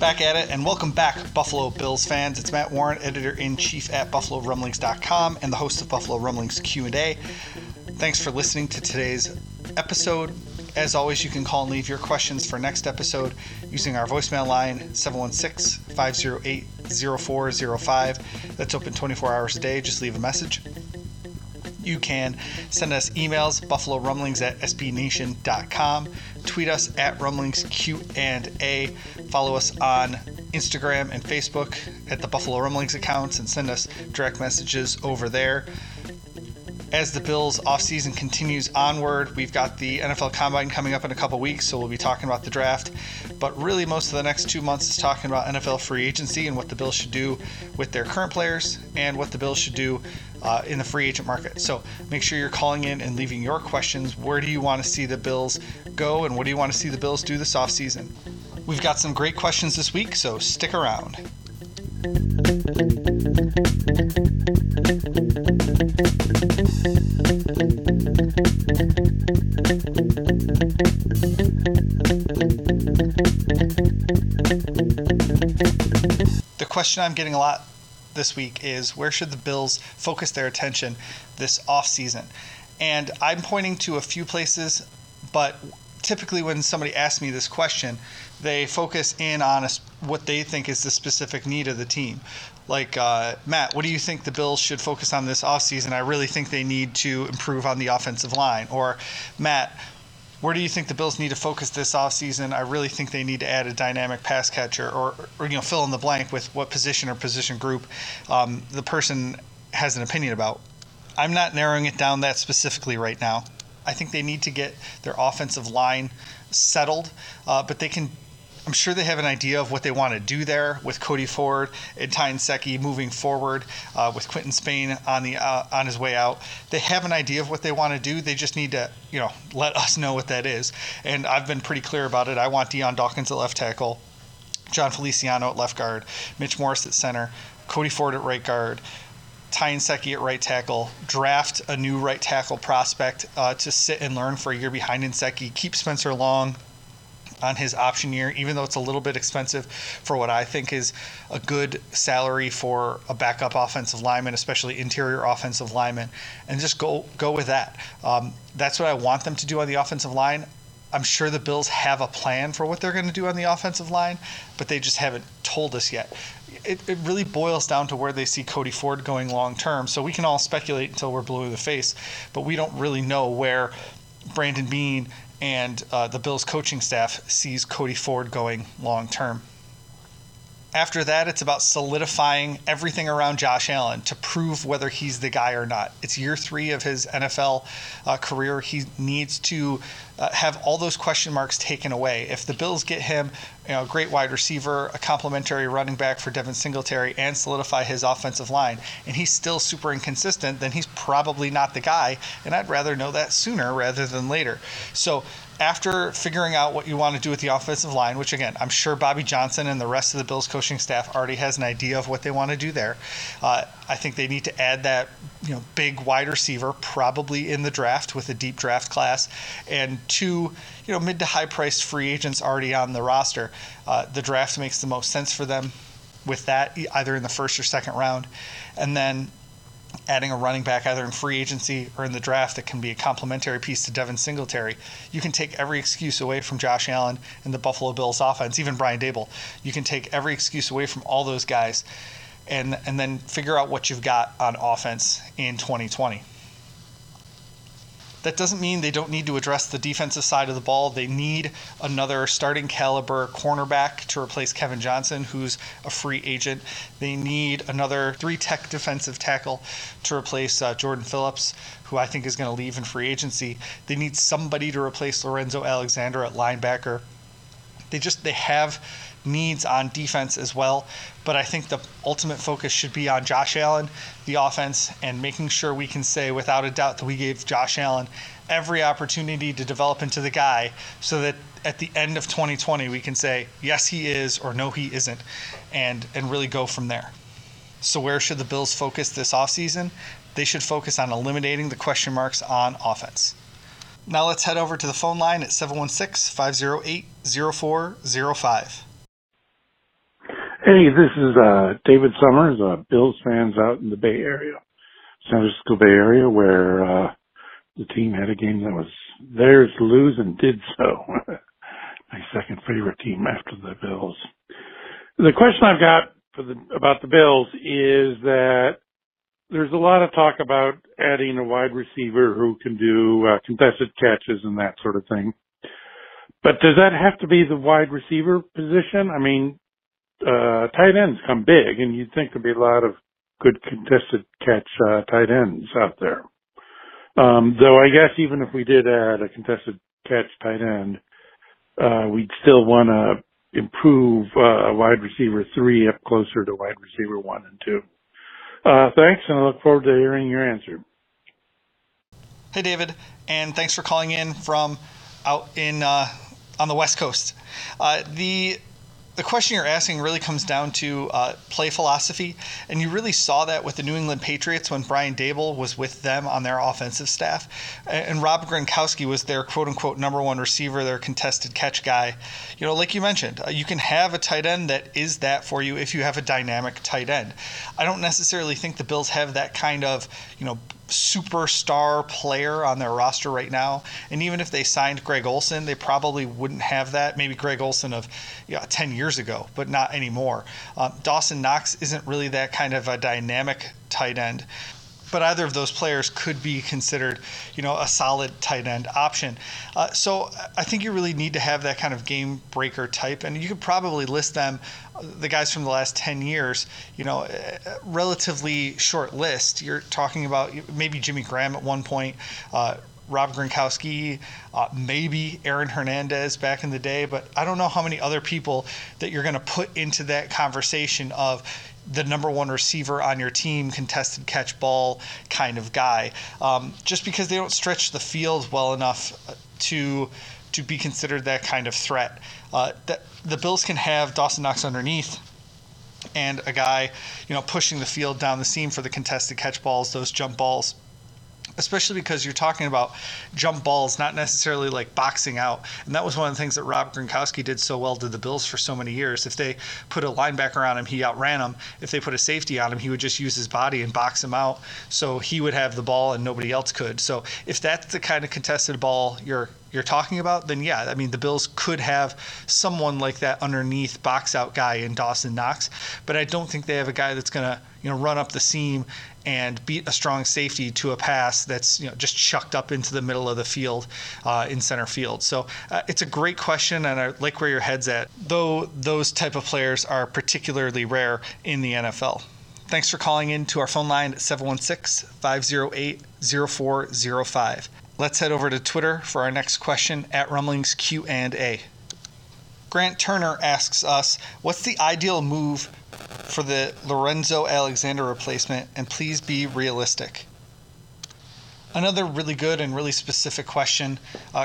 Back at it, and welcome back, Buffalo Bills fans. It's Matt Warren, editor-in-chief at BuffaloRumblings.com and the host of Buffalo Rumblings Q&A. Thanks for listening to today's episode. As always, you can call and leave your questions for next episode using our voicemail line, 716-508-0405. That's open 24 hours a day. Just leave a message. You can send us emails, buffalorumblings at sbnation.com. Tweet us at rumblingsq&a. Follow us on Instagram and Facebook at the Buffalo Rumblings accounts and send us direct messages over there. As the Bills offseason continues onward, we've got the NFL Combine coming up in a couple weeks, so we'll be talking about the draft. But really, most of the next 2 months is talking about NFL free agency and what the Bills should do with their current players and what the Bills should do in the free agent market. So make sure you're calling in and leaving your questions. Where do you want to see the Bills go, and what do you want to see the Bills do this offseason? We've got some great questions this week, so stick around. The question I'm getting a lot this week is, where should the Bills focus their attention this offseason? And I'm pointing to a few places, but typically when somebody asks me this question, they focus in on what they think is the specific need of the team. Like, Matt, what do you think the Bills should focus on this offseason? I really think they need to improve on the offensive line. Or, Matt, where do you think the Bills need to focus this offseason? I really think they need to add a dynamic pass catcher, or fill in the blank with what position or position group the person has an opinion about. I'm not narrowing it down that specifically right now. I think they need to get their offensive line settled, but they can. I'm sure they have an idea of what they want to do there with Cody Ford and Ty Nsekhe moving forward, with Quentin Spain on his way out. They have an idea of what they want to do. They just need to, let us know what that is. And I've been pretty clear about it. I want Deion Dawkins at left tackle, John Feliciano at left guard, Mitch Morris at center, Cody Ford at right guard, Ty Nsekhe at right tackle, draft a new right tackle prospect to sit and learn for a year behind Nsekhe, keep Spencer Long on his option year, even though it's a little bit expensive for what I think is a good salary for a backup offensive lineman, especially interior offensive lineman, and just go with that. That's what I want them to do on the offensive line. I'm sure the Bills have a plan for what they're going to do on the offensive line, but they just haven't told us yet. It really boils down to where they see Cody Ford going long term. So we can all speculate until we're blue in the face, but we don't really know where Brandon Beane and the Bills coaching staff sees Cody Ford going long term. After that, it's about solidifying everything around Josh Allen to prove whether he's the guy or not. It's year 3 of his NFL career. He needs to have all those question marks taken away. If the Bills get him, a great wide receiver, a complimentary running back for Devin Singletary, and solidify his offensive line, and he's still super inconsistent, then he's probably not the guy, and I'd rather know that sooner rather than later. So after figuring out what you want to do with the offensive line, which, again, I'm sure Bobby Johnson and the rest of the Bills coaching staff already has an idea of what they want to do there, I think they need to add that big wide receiver, probably in the draft with a deep draft class, and 2 mid to high priced free agents already on the roster. The draft makes the most sense for them with that, either in the first or second round. And then adding a running back either in free agency or in the draft that can be a complementary piece to Devin Singletary. You can take every excuse away from Josh Allen and the Buffalo Bills offense, even Brian Daboll. You can take every excuse away from all those guys and then figure out what you've got on offense in 2020. That doesn't mean they don't need to address the defensive side of the ball. They need another starting caliber cornerback to replace Kevin Johnson, who's a free agent. They need another 3-tech defensive tackle to replace Jordan Phillips, who I think is going to leave in free agency. They need somebody to replace Lorenzo Alexander at linebacker. They have needs on defense as well. But I think the ultimate focus should be on Josh Allen, the offense, and making sure we can say without a doubt that we gave Josh Allen every opportunity to develop into the guy, so that at the end of 2020 we can say, yes, he is, or no, he isn't, and really go from there. So where should the Bills focus this offseason? They should focus on eliminating the question marks on offense. Now let's head over to the phone line at 716-508-0405. Hey, this is David Summers, Bills fans out in the Bay Area, San Francisco Bay Area, where the team had a game that was theirs to lose and did so. My second favorite team after the Bills. The question I've got about the Bills is that there's a lot of talk about adding a wide receiver who can do contested catches and that sort of thing. But does that have to be the wide receiver position? I mean, tight ends come big, and you'd think there'd be a lot of good contested catch tight ends out there. Though I guess even if we did add a contested catch tight end, we'd still want to improve wide receiver 3 up closer to wide receiver 1 and 2. Thanks, and I look forward to hearing your answer. Hey, David, and thanks for calling in from out in on the West Coast. The question you're asking really comes down to play philosophy, and you really saw that with the New England Patriots when Brian Daboll was with them on their offensive staff, and Rob Gronkowski was their quote-unquote number one receiver, their contested catch guy. You know, like you mentioned, you can have a tight end that is that for you if you have a dynamic tight end. I don't necessarily think the Bills have that kind of, you know, superstar player on their roster right now, and even if they signed Greg Olsen, they probably wouldn't have that. Maybe Greg Olsen of 10 years ago, but not anymore. Dawson Knox isn't really that kind of a dynamic tight end, but either of those players could be considered, you know, a solid tight end option. So I think you really need to have that kind of game breaker type, and you could probably list them, the guys from the last 10 years, you know, relatively short list. You're talking about maybe Jimmy Graham at one point, Rob Gronkowski, maybe Aaron Hernandez back in the day, but I don't know how many other people that you're going to put into that conversation of the number one receiver on your team, contested catch ball kind of guy, just because they don't stretch the field well enough to be considered that kind of threat. That the Bills can have Dawson Knox underneath and a guy, you know, pushing the field down the seam for the contested catch balls, those jump balls, especially because you're talking about jump balls, not necessarily like boxing out. And that was one of the things that Rob Gronkowski did so well to the Bills for so many years. If they put a linebacker on him, he outran him. If they put a safety on him, he would just use his body and box him out, so he would have the ball and nobody else could. So if that's the kind of contested ball you're talking about, then yeah, I mean, the Bills could have someone like that underneath box out guy in Dawson Knox, but I don't think they have a guy that's going to, you know, run up the seam and beat a strong safety to a pass that's, you know, just chucked up into the middle of the field in center field. So it's a great question, and I like where your head's at, though those type of players are particularly rare in the NFL. Thanks for calling in to our phone line at 716-508-0405. Let's head over to Twitter for our next question at Rumblings Q&A. Grant Turner asks us, what's the ideal move for the Lorenzo Alexander replacement, and please be realistic? Another really good and really specific question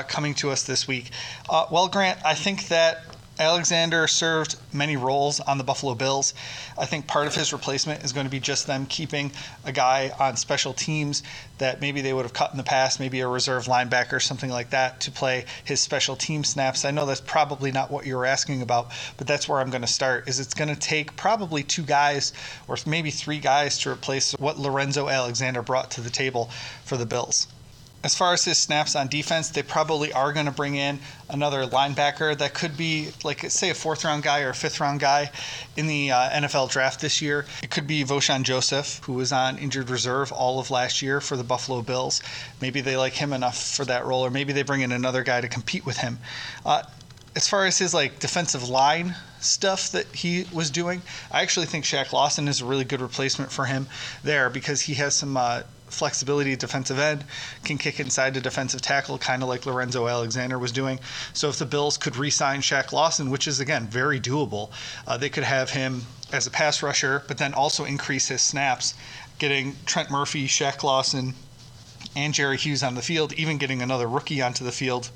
coming to us this week. Well, Grant, I think that Alexander served many roles on the Buffalo Bills. I think part of his replacement is going to be just them keeping a guy on special teams that maybe they would have cut in the past, maybe a reserve linebacker, something like that, to play his special team snaps. I know that's probably not what you were asking about, but that's where I'm going to start, is it's going to take probably 2 guys or maybe 3 guys to replace what Lorenzo Alexander brought to the table for the Bills. As far as his snaps on defense, they probably are going to bring in another linebacker that could be, like, say, a 4th-round guy or a 5th-round guy in the NFL draft this year. It could be Vosean Joseph, who was on injured reserve all of last year for the Buffalo Bills. Maybe they like him enough for that role, or maybe they bring in another guy to compete with him. As far as his, like, defensive line stuff that he was doing, I actually think Shaq Lawson is a really good replacement for him there, because he has some flexibility at defensive end, can kick inside to defensive tackle, kind of like Lorenzo Alexander was doing. So if the Bills could re-sign Shaq Lawson, which is, again, very doable, they could have him as a pass rusher, but then also increase his snaps, getting Trent Murphy, Shaq Lawson, and Jerry Hughes on the field, even getting another rookie onto the field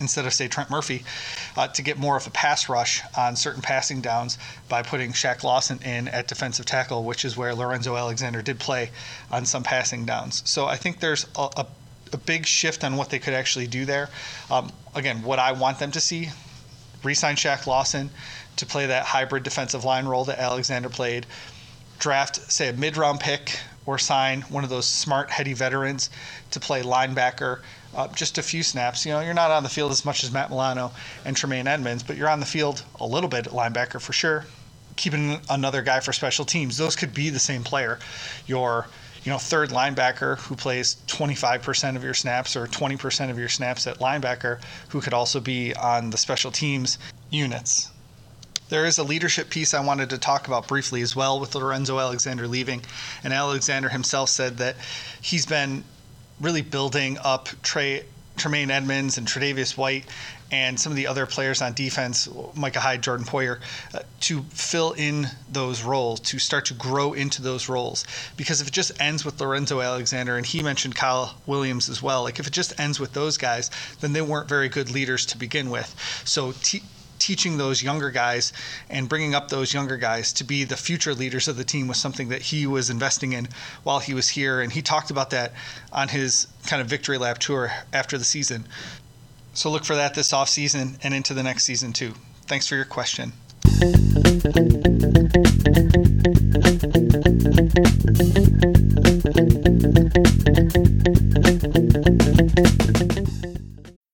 instead of, say, Trent Murphy, to get more of a pass rush on certain passing downs by putting Shaq Lawson in at defensive tackle, which is where Lorenzo Alexander did play on some passing downs. So I think there's a big shift on what they could actually do there. Again, what I want them to see, re-sign Shaq Lawson to play that hybrid defensive line role that Alexander played, draft, say, a mid-round pick, or sign one of those smart, heady veterans to play linebacker, just a few snaps. You know, you're not on the field as much as Matt Milano and Tremaine Edmunds, but you're on the field a little bit at linebacker for sure. Keeping another guy for special teams. Those could be the same player. Your, you know, third linebacker who plays 25% of your snaps or 20% of your snaps at linebacker, who could also be on the special teams units. There is a leadership piece I wanted to talk about briefly as well with Lorenzo Alexander leaving. And Alexander himself said that he's been really building up Tremaine Edmunds and Tre'Davious White and some of the other players on defense, Micah Hyde, Jordan Poyer, to fill in those roles, to start to grow into those roles. Because if it just ends with Lorenzo Alexander, and he mentioned Kyle Williams as well, like if it just ends with those guys, then they weren't very good leaders to begin with. So teaching those younger guys and bringing up those younger guys to be the future leaders of the team was something that he was investing in while he was here. And he talked about that on his kind of victory lap tour after the season. So look for that this offseason and into the next season too. Thanks for your question.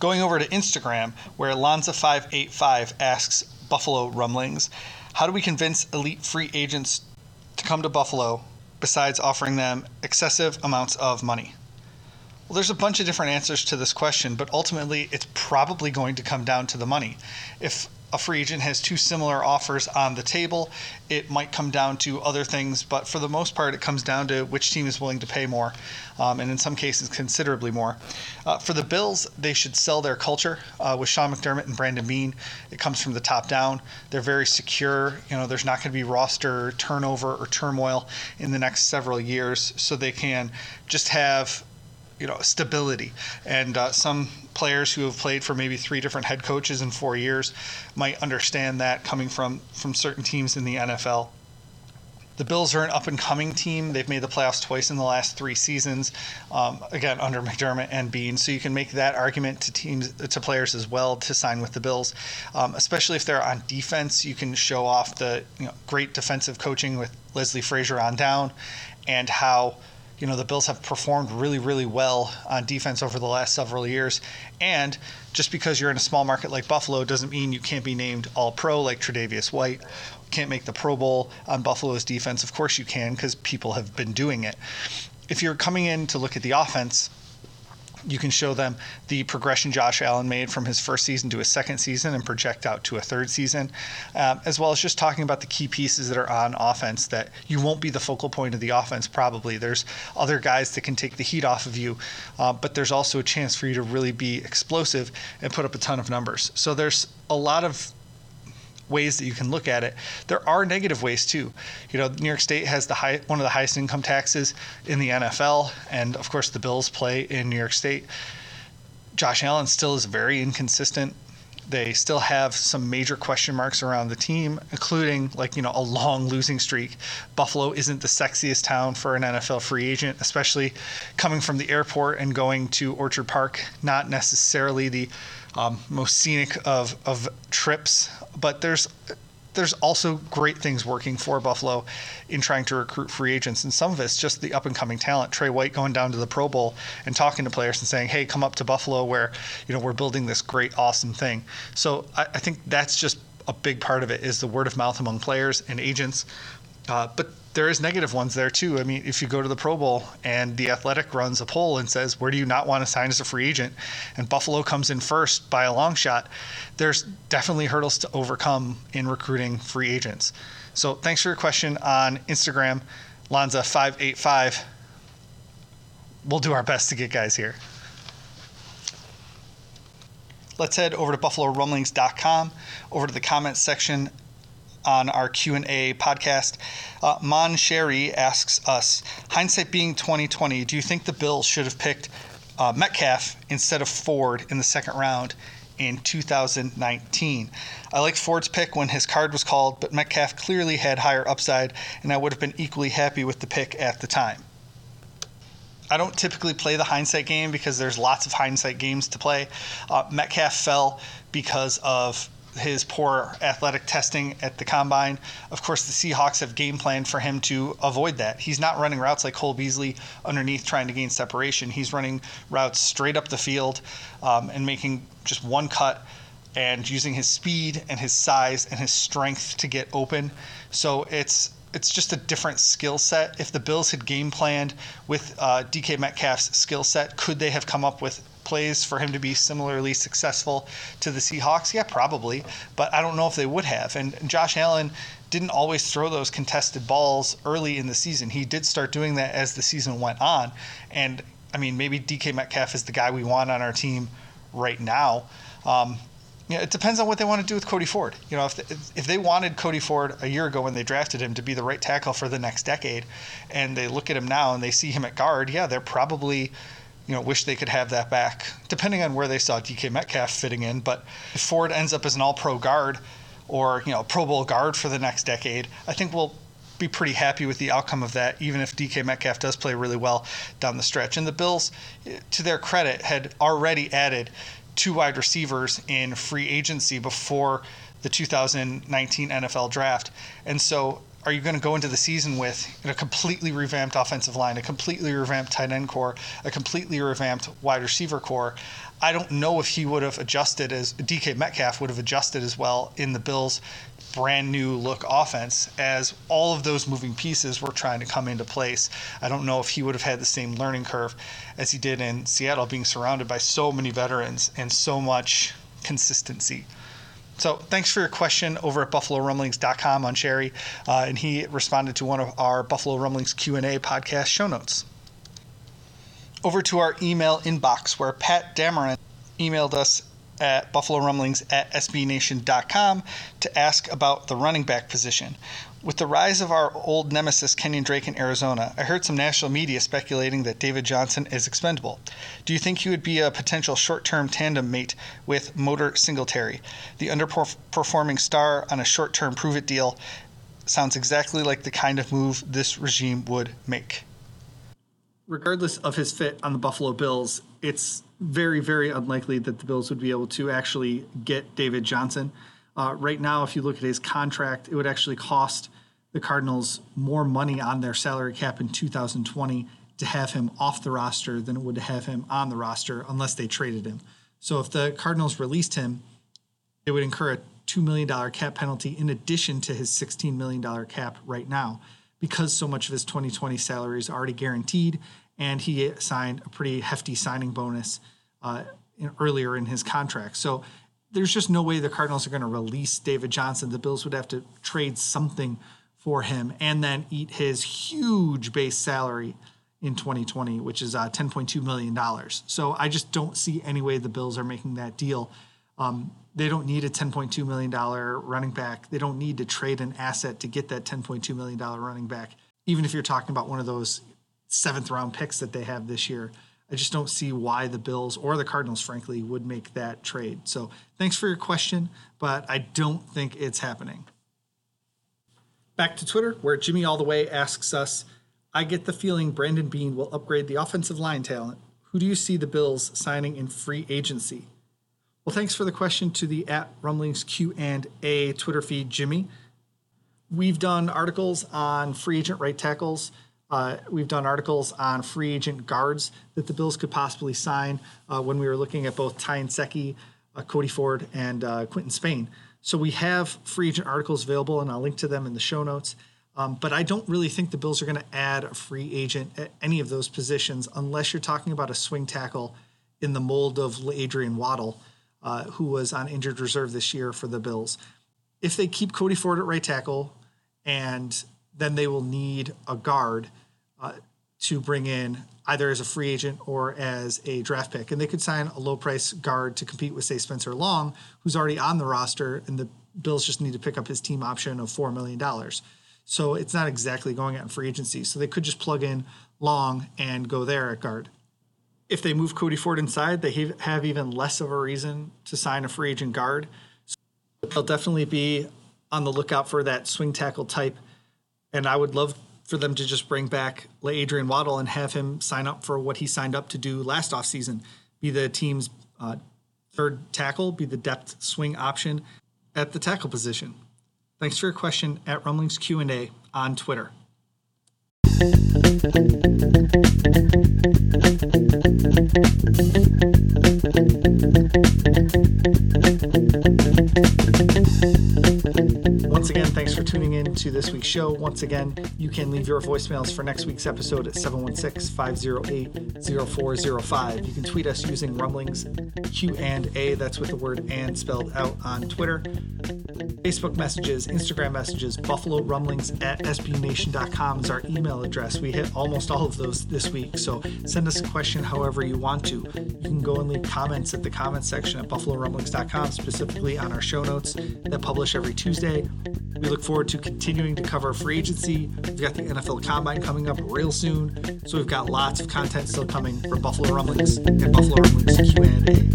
Going over to Instagram, where Lanza585 asks Buffalo Rumblings, how do we convince elite free agents to come to Buffalo besides offering them excessive amounts of money? Well, there's a bunch of different answers to this question, but ultimately it's probably going to come down to the money. If a free agent has two similar offers on the table, it might come down to other things, but for the most part, it comes down to which team is willing to pay more, and in some cases, considerably more. For the Bills, they should sell their culture with Sean McDermott and Brandon Beane. It comes from the top down. They're very secure. You know, there's not going to be roster turnover or turmoil in the next several years, so they can just have, you know, stability. And some players who have played for maybe three different head coaches in 4 years might understand that, coming from certain teams in the NFL. The Bills are an up-and-coming team. They've made the playoffs twice in the last three seasons, again, under McDermott and Beane. So you can make that argument to teams, to players as well, to sign with the Bills, especially if they're on defense. You can show off the great defensive coaching with Leslie Frazier on down, and how the Bills have performed really, really well on defense over the last several years. And just because you're in a small market like Buffalo doesn't mean you can't be named All-Pro like Tre'Davious White. You can't make the Pro Bowl on Buffalo's defense. Of course you can, because people have been doing it. If you're coming in to look at the offense, you can show them the progression Josh Allen made from his first season to his second season and project out to a third season, as well as just talking about the key pieces that are on offense, that you won't be the focal point of the offense probably. There's other guys that can take the heat off of you, but there's also a chance for you to really be explosive and put up a ton of numbers. So there's a lot of ways that you can look at it. There are negative ways too. New York State has one of the highest income taxes in the NFL, and of course the Bills play in New York State. Josh Allen still is very inconsistent. They still have some major question marks around the team, including, like, you know, a long losing streak. Buffalo isn't the sexiest town for an NFL free agent, especially coming from the airport and going to Orchard Park. Not necessarily the most scenic of trips, but there's also great things working for Buffalo in trying to recruit free agents. And some of it's just the up-and-coming talent. Trey White going down to the Pro Bowl and talking to players and saying, hey, come up to Buffalo where, you know, we're building this great, awesome thing. So I think that's just a big part of it, is the word of mouth among players and agents. But there is negative ones there, too. I mean, if you go to the Pro Bowl and The Athletic runs a poll and says, where do you not want to sign as a free agent? And Buffalo comes in first by a long shot. There's definitely hurdles to overcome in recruiting free agents. So thanks for your question on Instagram, Lanza585. We'll do our best to get guys here. Let's head over to BuffaloRumblings.com, over to the comments section on our Q&A podcast. Mon Sherry asks us, hindsight being 2020, do you think the Bills should have picked Metcalf instead of Ford in the second round in 2019? I liked Ford's pick when his card was called, but Metcalf clearly had higher upside, and I would have been equally happy with the pick at the time. I don't typically play the hindsight game because there's lots of hindsight games to play. Metcalf fell because of his poor athletic testing at the combine. Of course, the Seahawks have game planned for him to avoid that. He's not running routes like Cole Beasley underneath trying to gain separation. He's running routes straight up the field and making just one cut and using his speed and his size and his strength to get open. So it's just a different skill set. If the Bills had game planned with DK Metcalf's skill set, could they have come up with plays for him to be similarly successful to the Seahawks? Yeah, probably, but I don't know if they would have. And Josh Allen didn't always throw those contested balls early in the season. He did start doing that as the season went on. And, I mean, maybe DK Metcalf is the guy we want on our team right now. Yeah, it depends on what they want to do with Cody Ford. You know, if they wanted Cody Ford a year ago when they drafted him to be the right tackle for the next decade, and they look at him now and they see him at guard, yeah, they're probably, you know, wish they could have that back, depending on where they saw DK Metcalf fitting in. But if Ford ends up as an all-pro guard or, you know, a Pro Bowl guard for the next decade, I think we'll be pretty happy with the outcome of that, even if DK Metcalf does play really well down the stretch. And the Bills, to their credit, had already added two wide receivers in free agency before the 2019 NFL draft. And so are you going to go into the season with a completely revamped offensive line, a completely revamped tight end core, a completely revamped wide receiver core? I don't know if he would have adjusted as DK Metcalf would have adjusted as well in the Bills' brand new look offense, as all of those moving pieces were trying to come into place. I don't know if he would have had the same learning curve as he did in Seattle, being surrounded by so many veterans and so much consistency. So thanks for your question over at BuffaloRumblings.com on Sherry, and he responded to one of our Buffalo Rumblings Q&A podcast show notes. Over to our email inbox, where Pat Dameron emailed us at BuffaloRumblings@SBNation.com to ask about the running back position. With the rise of our old nemesis Kenyon Drake in Arizona, I heard some national media speculating that David Johnson is expendable. Do you think he would be a potential short-term tandem mate with Motor Singletary? The underperforming star on a short-term prove-it deal sounds exactly like the kind of move this regime would make. Regardless of his fit on the Buffalo Bills, it's very, very unlikely that the Bills would be able to actually get David Johnson. Right now, if you look at his contract, it would actually cost the Cardinals more money on their salary cap in 2020 to have him off the roster than it would to have him on the roster unless they traded him. So if the Cardinals released him, they would incur a $2 million cap penalty in addition to his $16 million cap right now, because so much of his 2020 salary is already guaranteed, and he signed a pretty hefty signing bonus earlier in his contract. So there's just no way the Cardinals are going to release David Johnson. The Bills would have to trade something for him and then eat his huge base salary in 2020, which is $10.2 million. So I just don't see any way the Bills are making that deal. They don't need a $10.2 million running back. They don't need to trade an asset to get that $10.2 million running back, even if you're talking about one of those seventh round picks that they have this year. I just don't see why the Bills or the Cardinals, frankly, would make that trade. So thanks for your question, but I don't think it's happening. Back to Twitter, where Jimmy All The Way asks us, I get the feeling Brandon Beane will upgrade the offensive line talent. Who do you see the Bills signing in free agency? Well, thanks for the question to the @RumblingsQ&A Twitter feed, Jimmy. We've done articles on free agent right tackles. We've done articles on free agent guards that the Bills could possibly sign when we were looking at both Ty Nsekhe, Cody Ford, and Quentin Spain. So we have free agent articles available, and I'll link to them in the show notes. But I don't really think the Bills are going to add a free agent at any of those positions unless you're talking about a swing tackle in the mold of Adrian Waddle, who was on injured reserve this year for the Bills. If they keep Cody Ford at right tackle, and then they will need a guard to bring in either as a free agent or as a draft pick. And they could sign a low-price guard to compete with, say, Spencer Long, who's already on the roster, and the Bills just need to pick up his team option of $4 million. So it's not exactly going out in free agency. So they could just plug in Long and go there at guard. If they move Cody Ford inside, they have even less of a reason to sign a free agent guard. So they'll definitely be on the lookout for that swing tackle type. And I would love for them to just bring back Adrian Waddle and have him sign up for what he signed up to do last offseason, be the team's third tackle, be the depth swing option at the tackle position. Thanks for your question at Rumblings Q&A on Twitter. Once again, thanks for tuning in to this week's show. Once again, you can leave your voicemails for next week's episode at 716-508-0405. You can tweet us using Rumblings Q&A. That's with the word and spelled out on Twitter. Facebook messages, Instagram messages, BuffaloRumblings@SBNation.com is our email address. We hit almost all of those this week, so send us a question however you want to. You can go and leave comments at the comments section at BuffaloRumblings.com, specifically on our show notes that publish every Tuesday. We look forward to continuing to cover free agency. We've got the NFL Combine coming up real soon, so we've got lots of content still coming from Buffalo Rumblings and Buffalo Rumblings Q&A.